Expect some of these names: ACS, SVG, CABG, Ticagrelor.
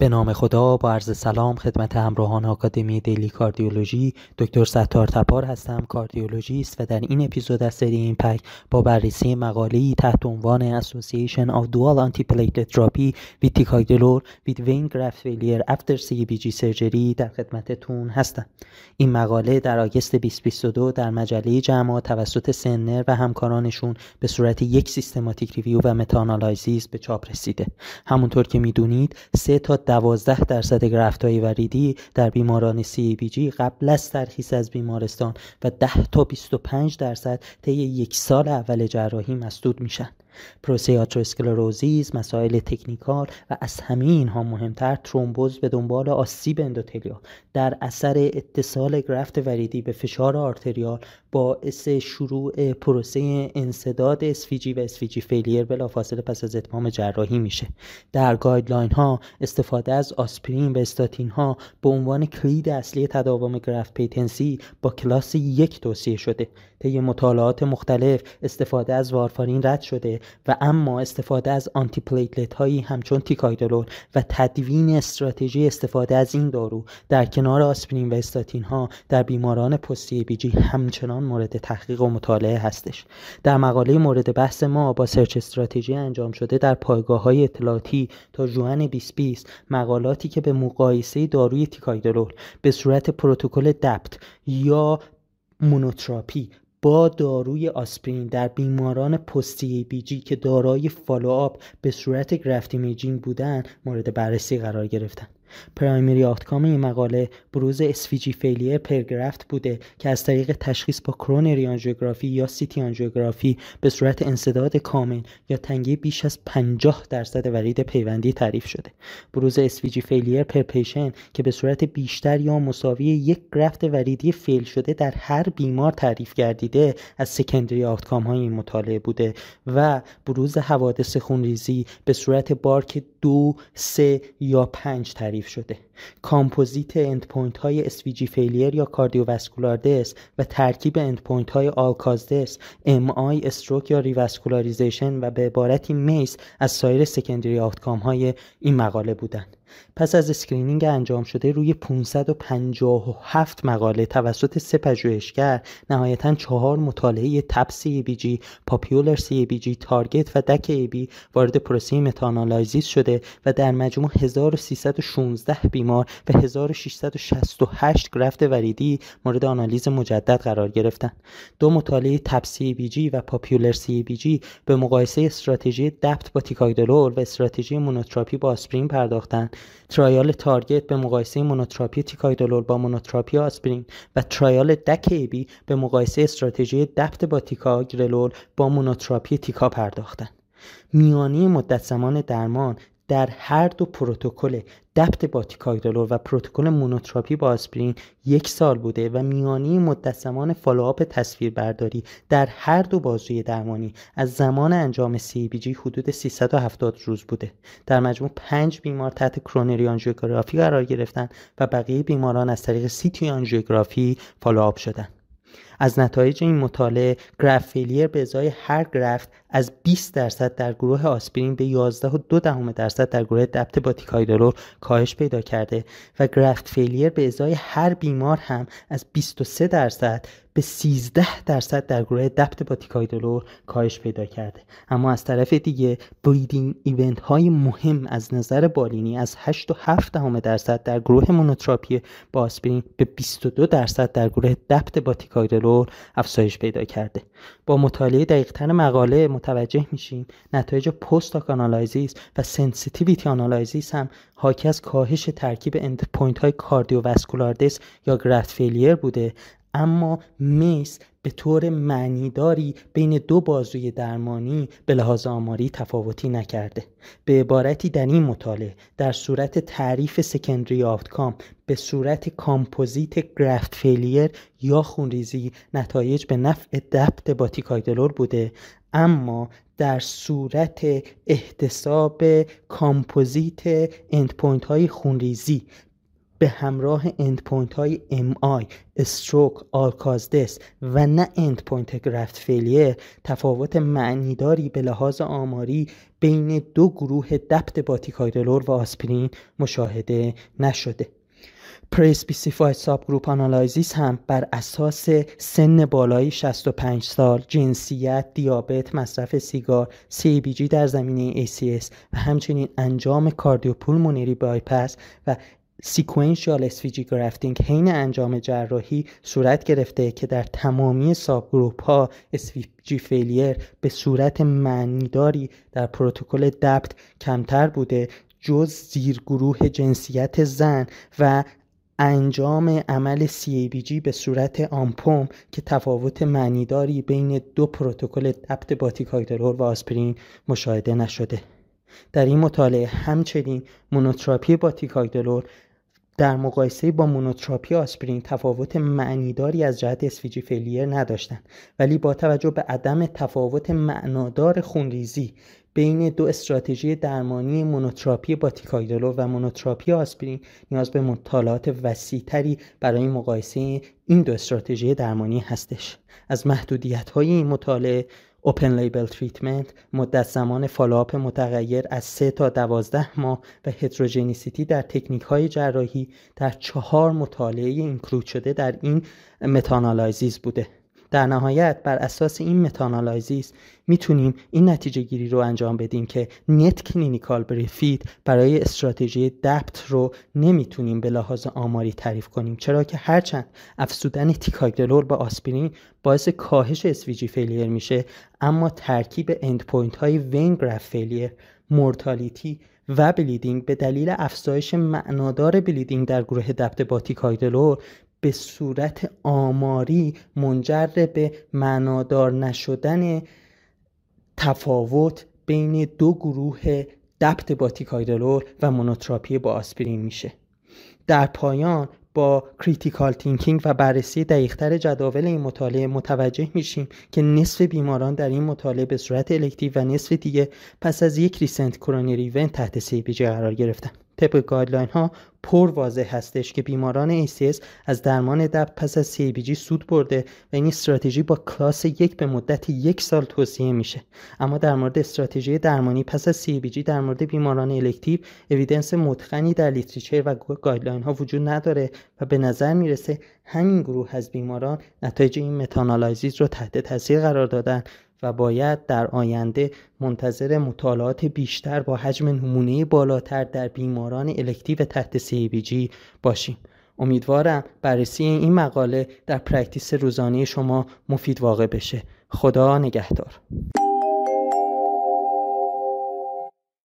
به نام خدا. با عرض سلام خدمت همراهان آکادمی دیلی کاردیولوژی، دکتر ستار تبار هستم، کاردیولوژیست و در این اپیزود از سری ایمپکت با بررسی مقاله‌ای تحت عنوان Association of Dual Antiplatelet Therapy with Ticagrelor with Vein Graft Failure After CABG Surgery در خدمتتون هستم. این مقاله در آگوست 2022 در مجله جمع توسط سنر و همکارانشون به صورت یک سیستماتیک ریویو و متاآنالیز به چاپ رسیده. همونطور که میدونید 3 تا 12% گرفت‌های وریدی در بیماران CABG قبل از ترخیص از بیمارستان و 10 تا 25% طی یک سال اول جراحی مسدود میشن. پروسه آتروسکلروزیس، مسائل تکنیکال و از همه اینها مهمتر ترومبوز به دنبال آسیب اندوتلیال در اثر اتصال گرفت وریدی به فشار آرتریال باعث شروع پروسه انسداد SVG و SVG فیلیر بلافاصله پس از اتمام جراحی میشه. در گایدلاین ها استفاده از آسپرین و استاتین ها به عنوان کلید اصلی تداوم گرفت پیتنسی با کلاس 1 توصیه شده. طی مطالعات مختلف استفاده از وارفارین رد شده و اما استفاده از آنتی پلیتلت هایی همچون تیکاگرلور و تدوین استراتژی استفاده از این دارو در کنار آسپرین و استاتین ها در بیماران پست CABG همچنان مورد تحقیق و مطالعه هستش. در مقاله مورد بحث ما با سرچ استراتژی انجام شده در پایگاه‌های اطلاعاتی تا ژوئن 2020 مقالاتی که به مقایسه داروی تیکاگرلور به صورت پروتکل دپت یا مونوتراپی با داروی آسپرین در بیماران پست CABG که دارای فالوآپ به صورت گرفت ایمیجینگ بودن مورد بررسی قرار گرفتن. پرایمری آوتکام این مقاله بروز SVG فیلیر پر گرفت بوده که از طریق تشخیص با کرونری آنژیوگرافی یا سیتی آنژیوگرافی به صورت انسداد کامل یا تنگی بیش از 50% ورید پیوندی تعریف شده. بروز SVG فیلیر پر پیشن که به صورت بیشتر یا مساوی یک گرفت وریدی فیل شده در هر بیمار تعریف گردیده از سکندری آوتکام های این مطالعه بوده و بروز حوادث خونریزی به صورت بارک 2، 3 یا 5 تعریف شده. کامپوزیت اندپوینت های SVG فیلیر یا کاردیوواسکولار دث و ترکیب اندپوینت های آل کاز دث، MI، استروک یا ریواسکولاریزیشن و به عبارتی میس از سایر سکندری آوتکام های این مقاله بودند. پس از اسکرینینگ انجام شده روی 557 مقاله توسط 3 پژوهشگر نهایتاً 4 مطالعه تپ CABG، پاپیولر CABG، تارگت و دک AB وارد پروسه متاآنالیز شده و در مجموع 1316 بیمار و 1668 گرفت وریدی مورد آنالیز مجدد قرار گرفتند. 2 مطالعه تپ CABG و پاپیولر CABG به مقایسه استراتژی دپت با تیکاگرلور و استراتژی مونوتراپی با آسپرین پرداختند. ترایال تارگت به مقایسه مونوتراپی تیکاگرلور با مونوتراپی آسپرین و ترایال دک AB به مقایسه استراتژی دپت با تیکاگرلور با مونوتراپی تیکا پرداختند. میانی مدت زمان درمان در هر دو پروتکل دپت با تیکاگرلور و پروتکل مونوتراپی با آسپرین 1 سال بوده و میانی مدت زمان فالوآپ تصویربرداری در هر دو بازوی درمانی از زمان انجام CABG حدود 370 روز بوده. در مجموع 5 بیمار تحت کرونری آنژیوگرافی قرار گرفتند و بقیه بیماران از طریق سیتی آنژیوگرافی فالوآپ شدند. از نتایج این مطالعه گرفت فیلیر به ازای هر گرفت از 20% در گروه آسپرین به 11.2% در گروه دپت با تیکاگرلور کاهش پیدا کرده و گرفت فیلیر به ازای هر بیمار هم از 23% به 13% در گروه دپت با تیکاگرلور کاهش پیدا کرده. اما از طرف دیگه بلیدینگ ایونت های مهم از نظر بالینی از 8.7% در گروه مونوتراپی با آسپرین به 22% در گروه دپت با تیکاگرلور افزایش پیدا کرده. با مطالعه دقیق‌تر مقاله متوجه میشیم نتایج پست آنالیزیس و سنسیتیویتی آنالیزیس هم حاکی از کاهش ترکیب اندپوینت های کاردیوواسکولار دث یا گرفت فیلیر بوده، اما میس به طور معنیداری بین دو بازوی درمانی به لحاظ آماری تفاوتی نکرده. به عبارتی در این مطالعه در صورت تعریف سکندری آوتکام به صورت کامپوزیت گرفت فیلیر یا خونریزی نتایج به نفع دپت با تیکاگرلور بوده، اما در صورت احتساب کامپوزیت اندپوینت های خونریزی به همراه اندپوینت های MI، استروک، آرکازدس و نه اندپوینت گرفت فیلیر تفاوت معنیداری به لحاظ آماری بین دو گروه دپت با تیکاگرلور و آسپرین مشاهده نشده. پرسپسیفاید ساب گروپ آنالایزیس هم بر اساس سن بالای 65 سال، جنسیت، دیابت، مصرف سیگار، CABG در زمینه ACS و همچنین انجام کاردیوپولمونری بایپاس و سیکوئنشیال SVG گرافتینگ حین انجام جراحی صورت گرفته که در تمامی ساب گروپ ها SVG فیلیر به صورت معنیداری در پروتکل دپت کمتر بوده، جز زیر گروه جنسیت زن و انجام عمل CABG به صورت آمپوم که تفاوت معنیداری بین دو پروتکل دپت با تیکاگرلور و آسپرین مشاهده نشده. در این مطالعه همچنین مونوتراپی با تیکاگرلور در مقایسه با مونوتراپی آسپرین تفاوت معنیداری از جهت SVG فیلیر نداشتند، ولی با توجه به عدم تفاوت معنادار خونریزی بین دو استراتژی درمانی مونوتراپی با تیکاگرلور و مونوتراپی آسپرین نیاز به مطالعات وسیع‌تری برای مقایسه این دو استراتژی درمانی هستش. از محدودیت‌های این مطالعه، اوپن لیبل تریتمنت، مدت زمان فالوآپ متغیر از 3 تا 12 ماه و هتروجنیسیتی در تکنیک‌های جراحی در 4 مطالعه اینکلود شده در این متاآنالایزیس بوده. در نهایت بر اساس این متاآنالایزیس میتونیم این نتیجه گیری رو انجام بدیم که نت کلینیکال بریفیت برای استراتژی دپت رو نمیتونیم به لحاظ آماری تعریف کنیم، چرا که هرچند افزودن تیکاگرلور به آسپرین باعث کاهش SVG فیلیر میشه، اما ترکیب اندپوینت های وین گرافت فیلیر، مورتالیتی و بلیدینگ به دلیل افزایش معنادار بلیدینگ در گروه دپت با تیکاگرلور به صورت آماری منجر به معنادار نشدن تفاوت بین دو گروه دپت با تیکاگرلور و مونوتراپی با آسپرین میشه. در پایان با کریتیکال تینکینگ و بررسی دقیق‌تر جداول این مطالعه متوجه میشیم که نصف بیماران در این مطالعه به صورت الکتیو و نصف دیگه پس از یک ریسنت کرونری ایونت تحت CABG قرار گرفتن. طبق گایدلاین ها پر واضح هستش که بیماران ACS از درمان دپت پس از CABG سود برده و این استراتژی با کلاس 1 به مدت 1 سال توصیه میشه. اما در مورد استراتژی درمانی پس از CABG در مورد بیماران الکتیو اوییدنس متقنی در لیتریچر و گایدلاین ها وجود نداره و به نظر میرسه همین گروه از بیماران نتایج این متاآنالایزیس رو تحت تاثیر قرار دادن و باید در آینده منتظر مطالعات بیشتر با حجم نمونه بالاتر در بیماران الکتیو تحت CABG باشیم. امیدوارم بررسی این مقاله در پرکتیس روزانه شما مفید واقع بشه. خدا نگهدار.